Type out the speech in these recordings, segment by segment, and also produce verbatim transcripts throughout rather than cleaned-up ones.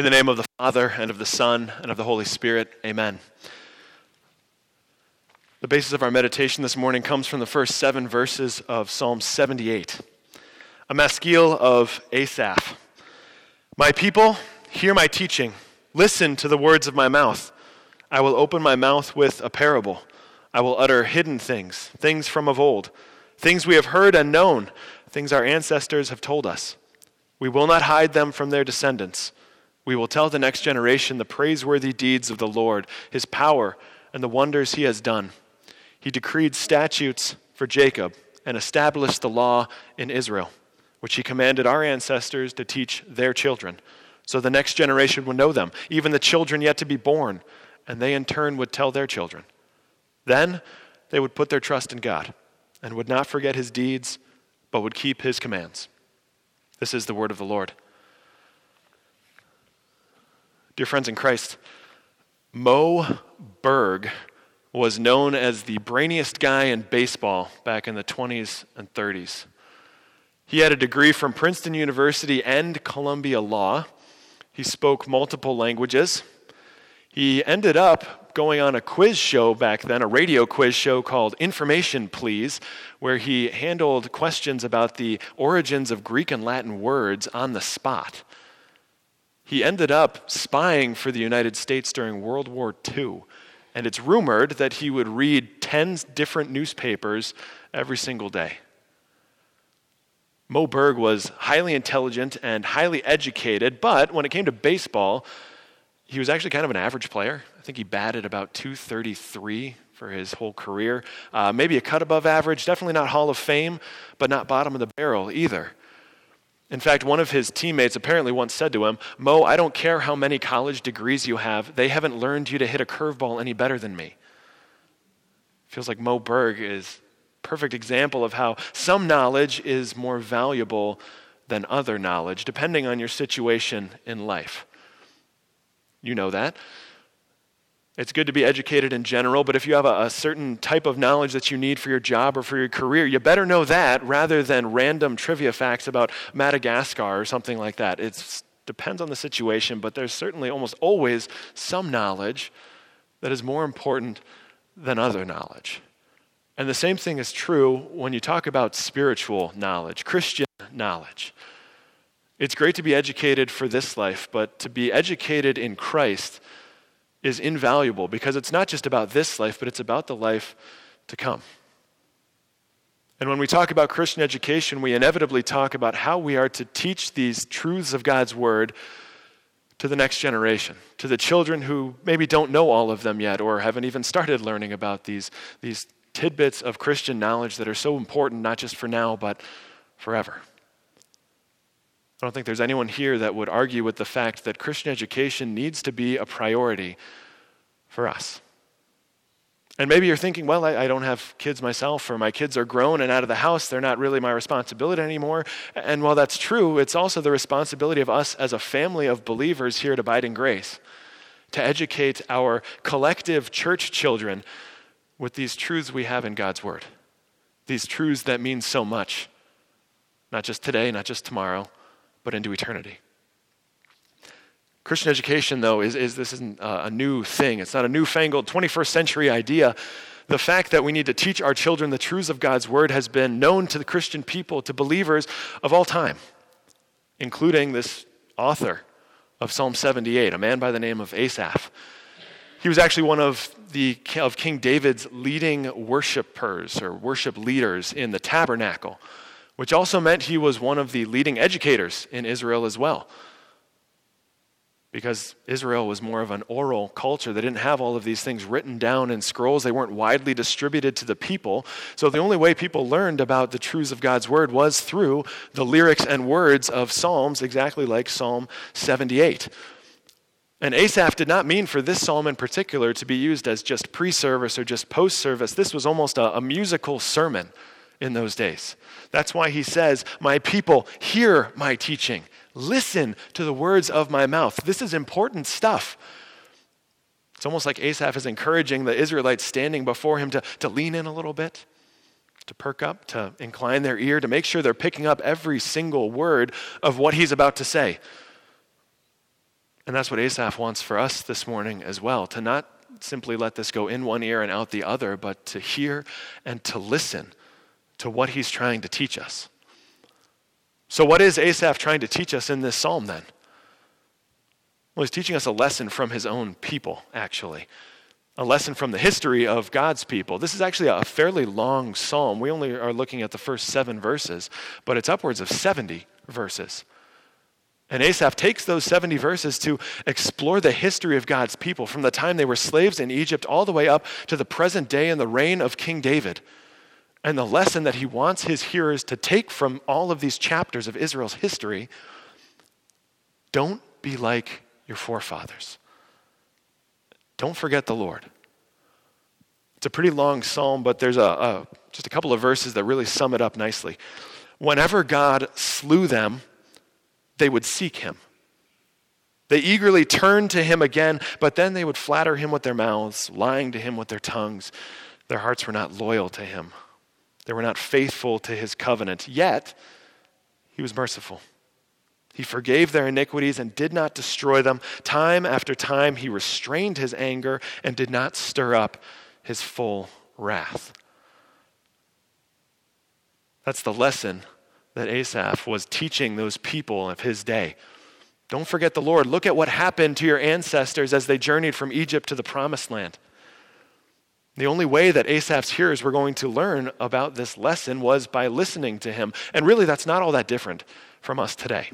In the name of the Father, and of the Son, and of the Holy Spirit, amen. The basis of our meditation this morning comes from the first seven verses of Psalm seventy-eight, a maskil of Asaph. My people, hear my teaching. Listen to the words of my mouth. I will open my mouth with a parable. I will utter hidden things, things from of old, things we have heard and known, things our ancestors have told us. We will not hide them from their descendants. We will tell the next generation the praiseworthy deeds of the Lord, his power, and the wonders he has done. He decreed statutes for Jacob and established the law in Israel, which he commanded our ancestors to teach their children, so the next generation would know them, even the children yet to be born, and they in turn would tell their children. Then they would put their trust in God and would not forget his deeds, but would keep his commands. This is the word of the Lord. Dear friends in Christ, Mo Berg was known as the brainiest guy in baseball back in the twenties and thirties. He had a degree from Princeton University and Columbia Law. He spoke multiple languages. He ended up going on a quiz show back then, a radio quiz show called Information Please, where he handled questions about the origins of Greek and Latin words on the spot. He ended up spying for the United States during World War Two, and it's rumored that he would read ten different newspapers every single day. Mo Berg was highly intelligent and highly educated, but when it came to baseball, he was actually kind of an average player. I think he batted about two thirty-three for his whole career. Uh, maybe a cut above average, definitely not Hall of Fame, but not bottom of the barrel either. In fact, one of his teammates apparently once said to him, "Mo, I don't care how many college degrees you have, they haven't learned you to hit a curveball any better than me." Feels like Mo Berg is a perfect example of how some knowledge is more valuable than other knowledge, depending on your situation in life. You know that. It's good to be educated in general, but if you have a, a certain type of knowledge that you need for your job or for your career, you better know that rather than random trivia facts about Madagascar or something like that. It depends on the situation, but there's certainly almost always some knowledge that is more important than other knowledge. And the same thing is true when you talk about spiritual knowledge, Christian knowledge. It's great to be educated for this life, but to be educated in Christ is invaluable because it's not just about this life, but it's about the life to come. And when we talk about Christian education, we inevitably talk about how we are to teach these truths of God's word to the next generation, to the children who maybe don't know all of them yet or haven't even started learning about these, these tidbits of Christian knowledge that are so important, not just for now, but forever. I don't think there's anyone here that would argue with the fact that Christian education needs to be a priority for us. And maybe you're thinking, well, I, I don't have kids myself, or my kids are grown and out of the house. They're not really my responsibility anymore. And while that's true, it's also the responsibility of us as a family of believers here at Abiding Grace to educate our collective church children with these truths we have in God's word, these truths that mean so much, not just today, not just tomorrow, but into eternity. Christian education, though, is, is this isn't a new thing. It's not a newfangled twenty-first century idea. The fact that we need to teach our children the truths of God's word has been known to the Christian people, to believers of all time, including this author of Psalm seventy-eight, a man by the name of Asaph. He was actually one of the of King David's leading worshipers or worship leaders in the tabernacle, which also meant he was one of the leading educators in Israel as well, because Israel was more of an oral culture. They didn't have all of these things written down in scrolls. They weren't widely distributed to the people. So the only way people learned about the truths of God's word was through the lyrics and words of Psalms, exactly like Psalm seventy-eight. And Asaph did not mean for this psalm in particular to be used as just pre-service or just post-service. This was almost a, a musical sermon in those days. That's why he says, "My people, hear my teaching. Listen to the words of my mouth." This is important stuff. It's almost like Asaph is encouraging the Israelites standing before him to, to lean in a little bit, to perk up, to incline their ear, to make sure they're picking up every single word of what he's about to say. And that's what Asaph wants for us this morning as well, to not simply let this go in one ear and out the other, but to hear and to listen to what he's trying to teach us. So what is Asaph trying to teach us in this psalm then? Well, he's teaching us a lesson from his own people, actually. A lesson from the history of God's people. This is actually a fairly long psalm. We only are looking at the first seven verses, but it's upwards of seventy verses. And Asaph takes those seventy verses to explore the history of God's people from the time they were slaves in Egypt all the way up to the present day in the reign of King David. And the lesson that he wants his hearers to take from all of these chapters of Israel's history: don't be like your forefathers. Don't forget the Lord. It's a pretty long psalm, but there's a, a just a couple of verses that really sum it up nicely. Whenever God slew them, they would seek him. They eagerly turned to him again, but then they would flatter him with their mouths, lying to him with their tongues. Their hearts were not loyal to him. They were not faithful to his covenant. Yet, he was merciful. He forgave their iniquities and did not destroy them. Time after time, he restrained his anger and did not stir up his full wrath. That's the lesson that Asaph was teaching those people of his day. Don't forget the Lord. Look at what happened to your ancestors as they journeyed from Egypt to the Promised Land. The only way that Asaph's hearers were going to learn about this lesson was by listening to him. And really, that's not all that different from us today.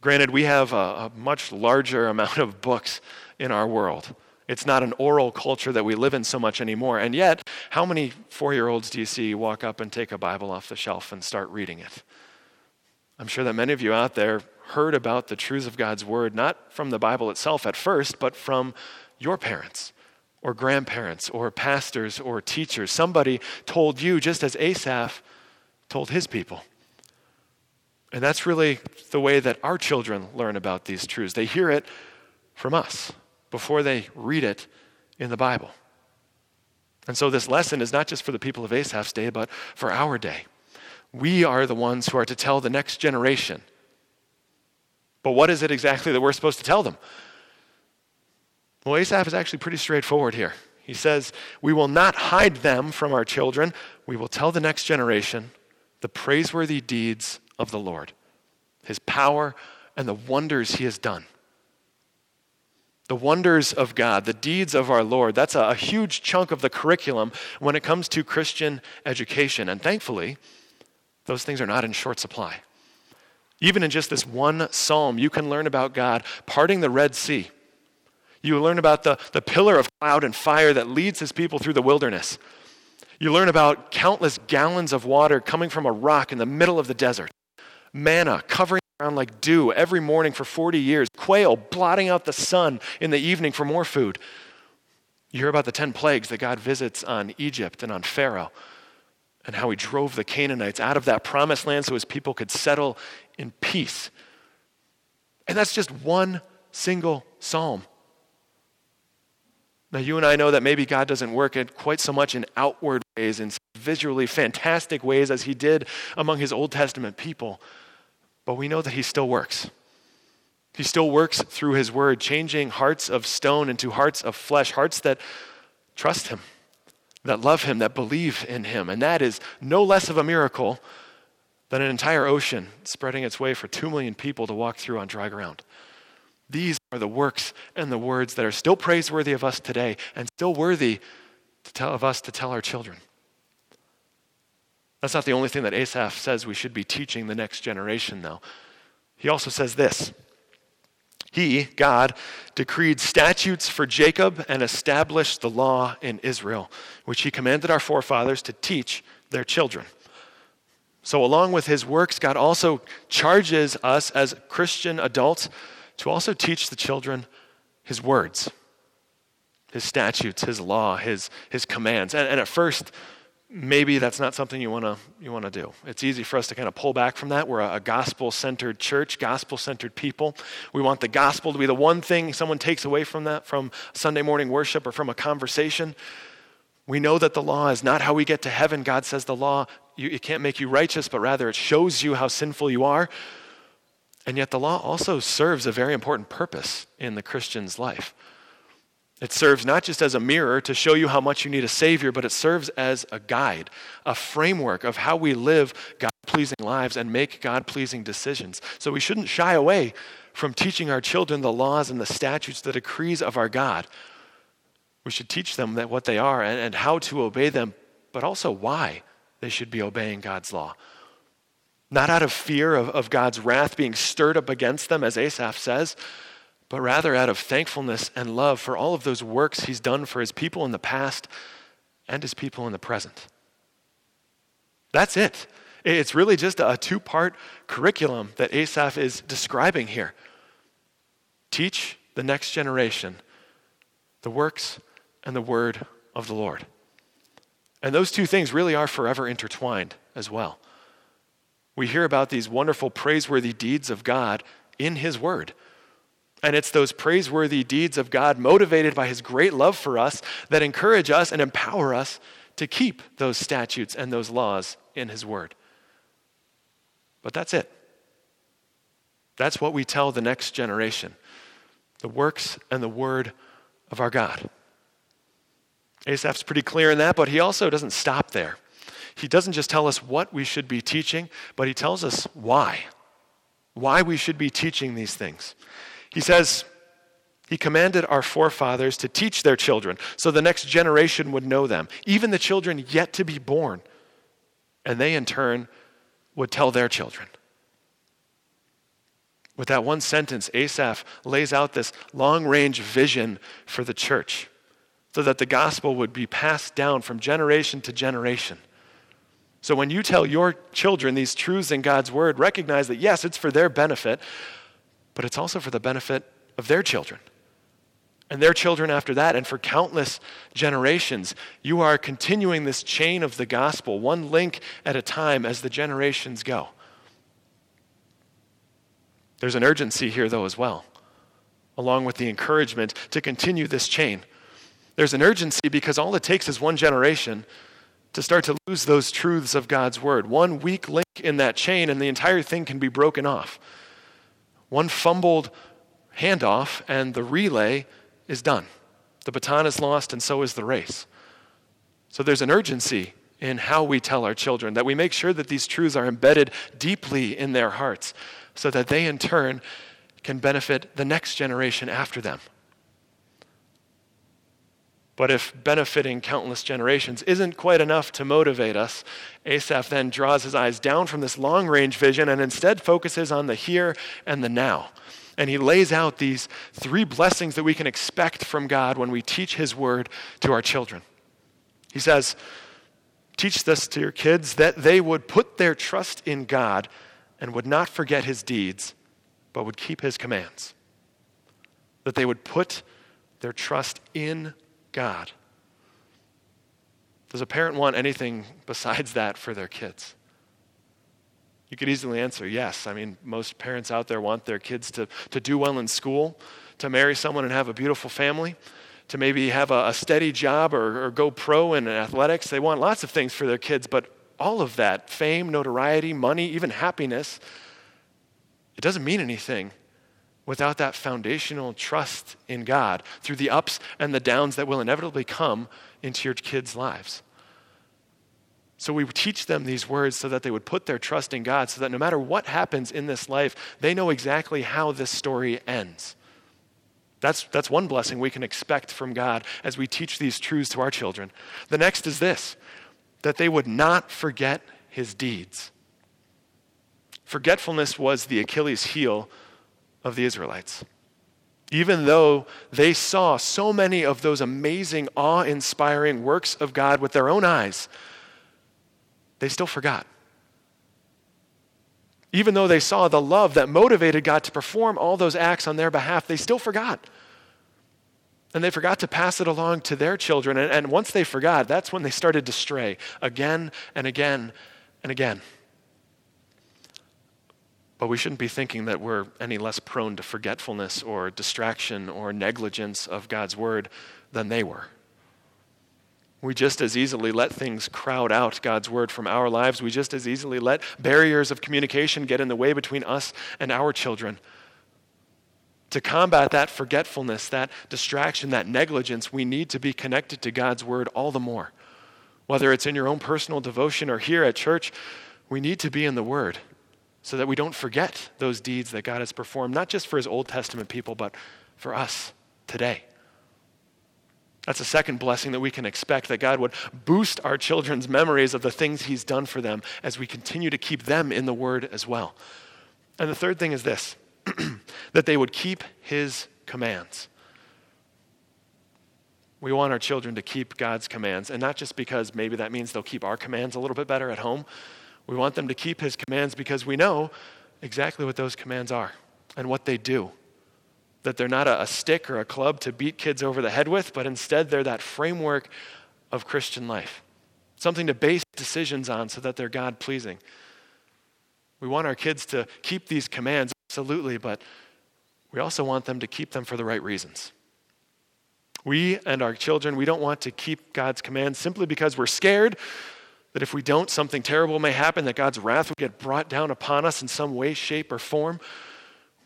Granted, we have a, a much larger amount of books in our world. It's not an oral culture that we live in so much anymore. And yet, how many four-year-olds do you see walk up and take a Bible off the shelf and start reading it? I'm sure that many of you out there heard about the truths of God's word, not from the Bible itself at first, but from your parents or grandparents or pastors or teachers. Somebody told you, just as Asaph told his people. And that's really the way that our children learn about these truths. They hear it from us before they read it in the Bible. And so this lesson is not just for the people of Asaph's day, but for our day. We are the ones who are to tell the next generation. But what is it exactly that we're supposed to tell them? Well, Asaph is actually pretty straightforward here. He says, we will not hide them from our children. We will tell the next generation the praiseworthy deeds of the Lord, his power and the wonders he has done. The wonders of God, the deeds of our Lord, that's a, a huge chunk of the curriculum when it comes to Christian education. And thankfully, those things are not in short supply. Even in just this one psalm, you can learn about God parting the Red Sea. You learn about the, the pillar of cloud and fire that leads his people through the wilderness. You learn about countless gallons of water coming from a rock in the middle of the desert. Manna covering the ground like dew every morning for forty years. Quail blotting out the sun in the evening for more food. You hear about the ten plagues that God visits on Egypt and on Pharaoh, and how he drove the Canaanites out of that promised land so his people could settle in peace. And that's just one single psalm. Now, you and I know that maybe God doesn't work in quite so much in outward ways, in visually fantastic ways as he did among his Old Testament people, but we know that he still works. He still works through his word, changing hearts of stone into hearts of flesh, hearts that trust him, that love him, that believe in him. And that is no less of a miracle than an entire ocean spreading its way for two million people to walk through on dry ground. These are the works and the words that are still praiseworthy of us today and still worthy to tell of us to tell our children. That's not the only thing that Asaph says we should be teaching the next generation, though. He also says this. He, God, decreed statutes for Jacob and established the law in Israel, which he commanded our forefathers to teach their children. So along with his works, God also charges us as Christian adults to also teach the children his words, his statutes, his law, his his commands. And, and at first, maybe that's not something you want to you want to do. It's easy for us to kind of pull back from that. We're a, a gospel-centered church, gospel-centered people. We want the gospel to be the one thing someone takes away from that, from Sunday morning worship or from a conversation. We know that the law is not how we get to heaven. God says the law, you, it can't make you righteous, but rather it shows you how sinful you are. And yet the law also serves a very important purpose in the Christian's life. It serves not just as a mirror to show you how much you need a Savior, but it serves as a guide, a framework of how we live God-pleasing lives and make God-pleasing decisions. So we shouldn't shy away from teaching our children the laws and the statutes, the decrees of our God. We should teach them that what they are and, and how to obey them, but also why they should be obeying God's law. Not out of fear of, of God's wrath being stirred up against them, as Asaph says, but rather out of thankfulness and love for all of those works he's done for his people in the past and his people in the present. That's it. It's really just a two-part curriculum that Asaph is describing here. Teach the next generation the works and the word of the Lord. And those two things really are forever intertwined as well. We hear about these wonderful, praiseworthy deeds of God in his word. And it's those praiseworthy deeds of God motivated by his great love for us that encourage us and empower us to keep those statutes and those laws in his word. But that's it. That's what we tell the next generation, the works and the word of our God. Asaph's pretty clear in that, but he also doesn't stop there. He doesn't just tell us what we should be teaching, but he tells us why, why we should be teaching these things. He says, he commanded our forefathers to teach their children so the next generation would know them, even the children yet to be born. And they in turn would tell their children. With that one sentence, Asaph lays out this long-range vision for the church so that the gospel would be passed down from generation to generation. So when you tell your children these truths in God's word, recognize that yes, it's for their benefit, but it's also for the benefit of their children and their children after that and for countless generations. You are continuing this chain of the gospel, one link at a time as the generations go. There's an urgency here though as well, along with the encouragement to continue this chain. There's an urgency because all it takes is one generation to start to lose those truths of God's word. One weak link in that chain and the entire thing can be broken off. One fumbled handoff and the relay is done. The baton is lost and so is the race. So there's an urgency in how we tell our children that we make sure that these truths are embedded deeply in their hearts so that they in turn can benefit the next generation after them. But if benefiting countless generations isn't quite enough to motivate us, Asaph then draws his eyes down from this long-range vision and instead focuses on the here and the now. And he lays out these three blessings that we can expect from God when we teach his word to our children. He says, teach this to your kids that they would put their trust in God and would not forget his deeds, but would keep his commands. That they would put their trust in God. Does a parent want anything besides that for their kids? You could easily answer yes. I mean, most parents out there want their kids to, to do well in school, to marry someone and have a beautiful family, to maybe have a, a steady job or, or go pro in athletics. They want lots of things for their kids, but all of that, fame, notoriety, money, even happiness, it doesn't mean anything without that foundational trust in God through the ups and the downs that will inevitably come into your kids' lives. So we teach them these words so that they would put their trust in God so that no matter what happens in this life, they know exactly how this story ends. That's, that's one blessing we can expect from God as we teach these truths to our children. The next is this, that they would not forget his deeds. Forgetfulness was the Achilles heel of the Israelites. Even though they saw so many of those amazing, awe-inspiring works of God with their own eyes, they still forgot. Even though they saw the love that motivated God to perform all those acts on their behalf, they still forgot. And they forgot to pass it along to their children. And, and once they forgot, that's when they started to stray again and again and again. But we shouldn't be thinking that we're any less prone to forgetfulness or distraction or negligence of God's word than they were. We just as easily let things crowd out God's word from our lives. We just as easily let barriers of communication get in the way between us and our children. To combat that forgetfulness, that distraction, that negligence, we need to be connected to God's word all the more. Whether it's in your own personal devotion or here at church, we need to be in the word so that we don't forget those deeds that God has performed, not just for his Old Testament people, but for us today. That's a second blessing that we can expect, that God would boost our children's memories of the things he's done for them as we continue to keep them in the word as well. And the third thing is this, that they would keep his commands. We want our children to keep God's commands, and not just because maybe that means they'll keep our commands a little bit better at home. We want them to keep his commands because we know exactly what those commands are and what they do. That they're not a, a stick or a club to beat kids over the head with, but instead they're that framework of Christian life. Something to base decisions on so that they're God-pleasing. We want our kids to keep these commands, absolutely, but we also want them to keep them for the right reasons. We and our children, we don't want to keep God's commands simply because we're scared that if we don't, something terrible may happen, that God's wrath will get brought down upon us in some way, shape, or form.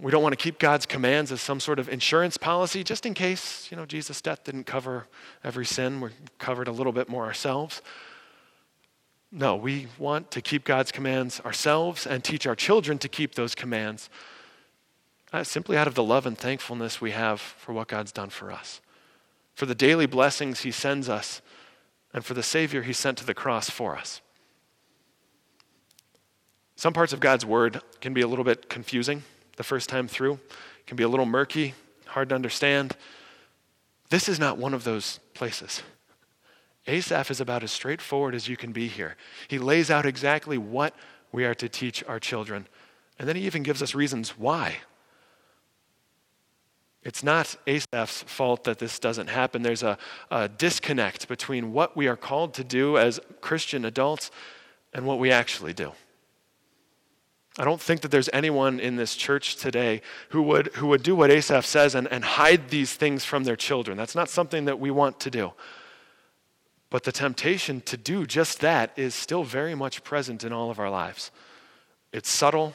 We don't want to keep God's commands as some sort of insurance policy, just in case, you know, Jesus' death didn't cover every sin. We're covered a little bit more ourselves. No, we want to keep God's commands ourselves and teach our children to keep those commands uh, simply out of the love and thankfulness we have for what God's done for us, for the daily blessings he sends us, and for the Savior he sent to the cross for us. Some parts of God's word can be a little bit confusing. The first time through, it can be a little murky, hard to understand. This is not one of those places. Asaph is about as straightforward as you can be here. He lays out exactly what we are to teach our children, and then he even gives us reasons why. It's not Asaph's fault that this doesn't happen. There's a, a disconnect between what we are called to do as Christian adults and what we actually do. I don't think that there's anyone in this church today who would who would do what Asaph says and, and hide these things from their children. That's not something that we want to do. But the temptation to do just that is still very much present in all of our lives. It's subtle,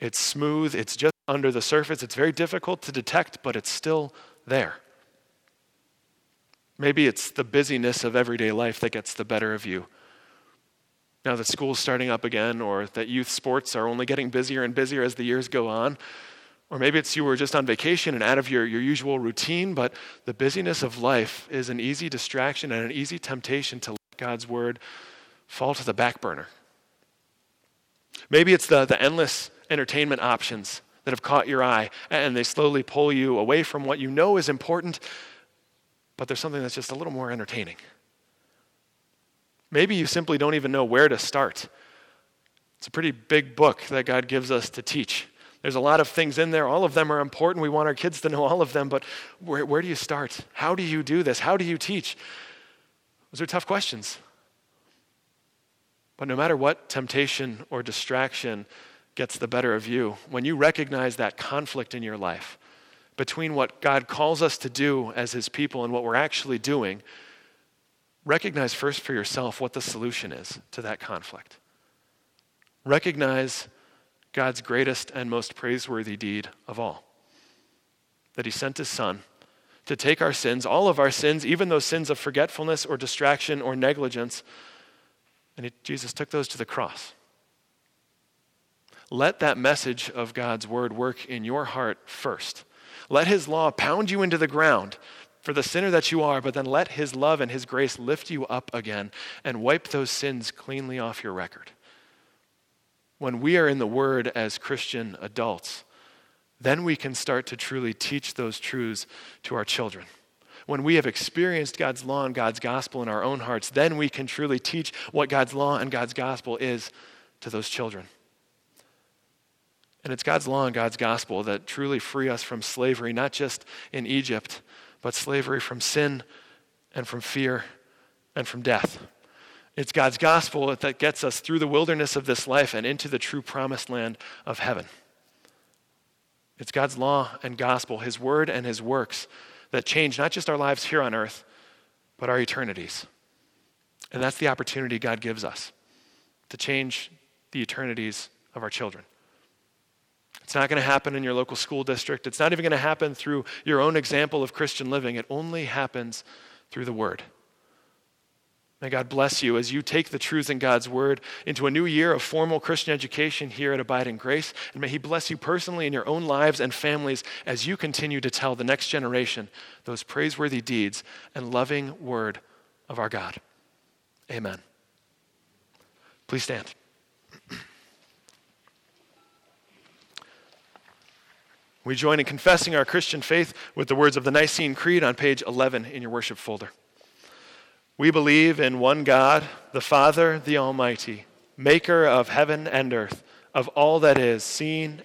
it's smooth, it's just under the surface. It's very difficult to detect, but it's still there. Maybe it's the busyness of everyday life that gets the better of you. Now that school's starting up again, or that youth sports are only getting busier and busier as the years go on, or maybe it's you were just on vacation and out of your, your usual routine, but the busyness of life is an easy distraction and an easy temptation to let God's word fall to the back burner. Maybe it's the, the endless entertainment options that have caught your eye, and they slowly pull you away from what you know is important, but there's something that's just a little more entertaining. Maybe you simply don't even know where to start. It's a pretty big book that God gives us to teach. There's a lot of things in there. All of them are important. We want our kids to know all of them, but where, where do you start? How do you do this? How do you teach? Those are tough questions. But no matter what temptation or distraction gets the better of you, when you recognize that conflict in your life between what God calls us to do as his people and what we're actually doing, recognize first for yourself what the solution is to that conflict. Recognize God's greatest and most praiseworthy deed of all, that he sent his son to take our sins, all of our sins, even those sins of forgetfulness or distraction or negligence, and he, Jesus took those to the cross. Let that message of God's word work in your heart first. Let his law pound you into the ground for the sinner that you are, but then let his love and his grace lift you up again and wipe those sins cleanly off your record. When we are in the word as Christian adults, then we can start to truly teach those truths to our children. When we have experienced God's law and God's gospel in our own hearts, then we can truly teach what God's law and God's gospel is to those children. And it's God's law and God's gospel that truly free us from slavery, not just in Egypt, but slavery from sin and from fear and from death. It's God's gospel that gets us through the wilderness of this life and into the true promised land of heaven. It's God's law and gospel, his word and his works, that change not just our lives here on earth, but our eternities. And that's the opportunity God gives us to change the eternities of our children. It's not going to happen in your local school district. It's not even going to happen through your own example of Christian living. It only happens through the Word. May God bless you as you take the truths in God's Word into a new year of formal Christian education here at Abiding Grace. And may He bless you personally in your own lives and families as you continue to tell the next generation those praiseworthy deeds and loving Word of our God. Amen. Please stand. We join in confessing our Christian faith with the words of the Nicene Creed on page eleven in your worship folder. We believe in one God, the Father, the Almighty, maker of heaven and earth, of all that is seen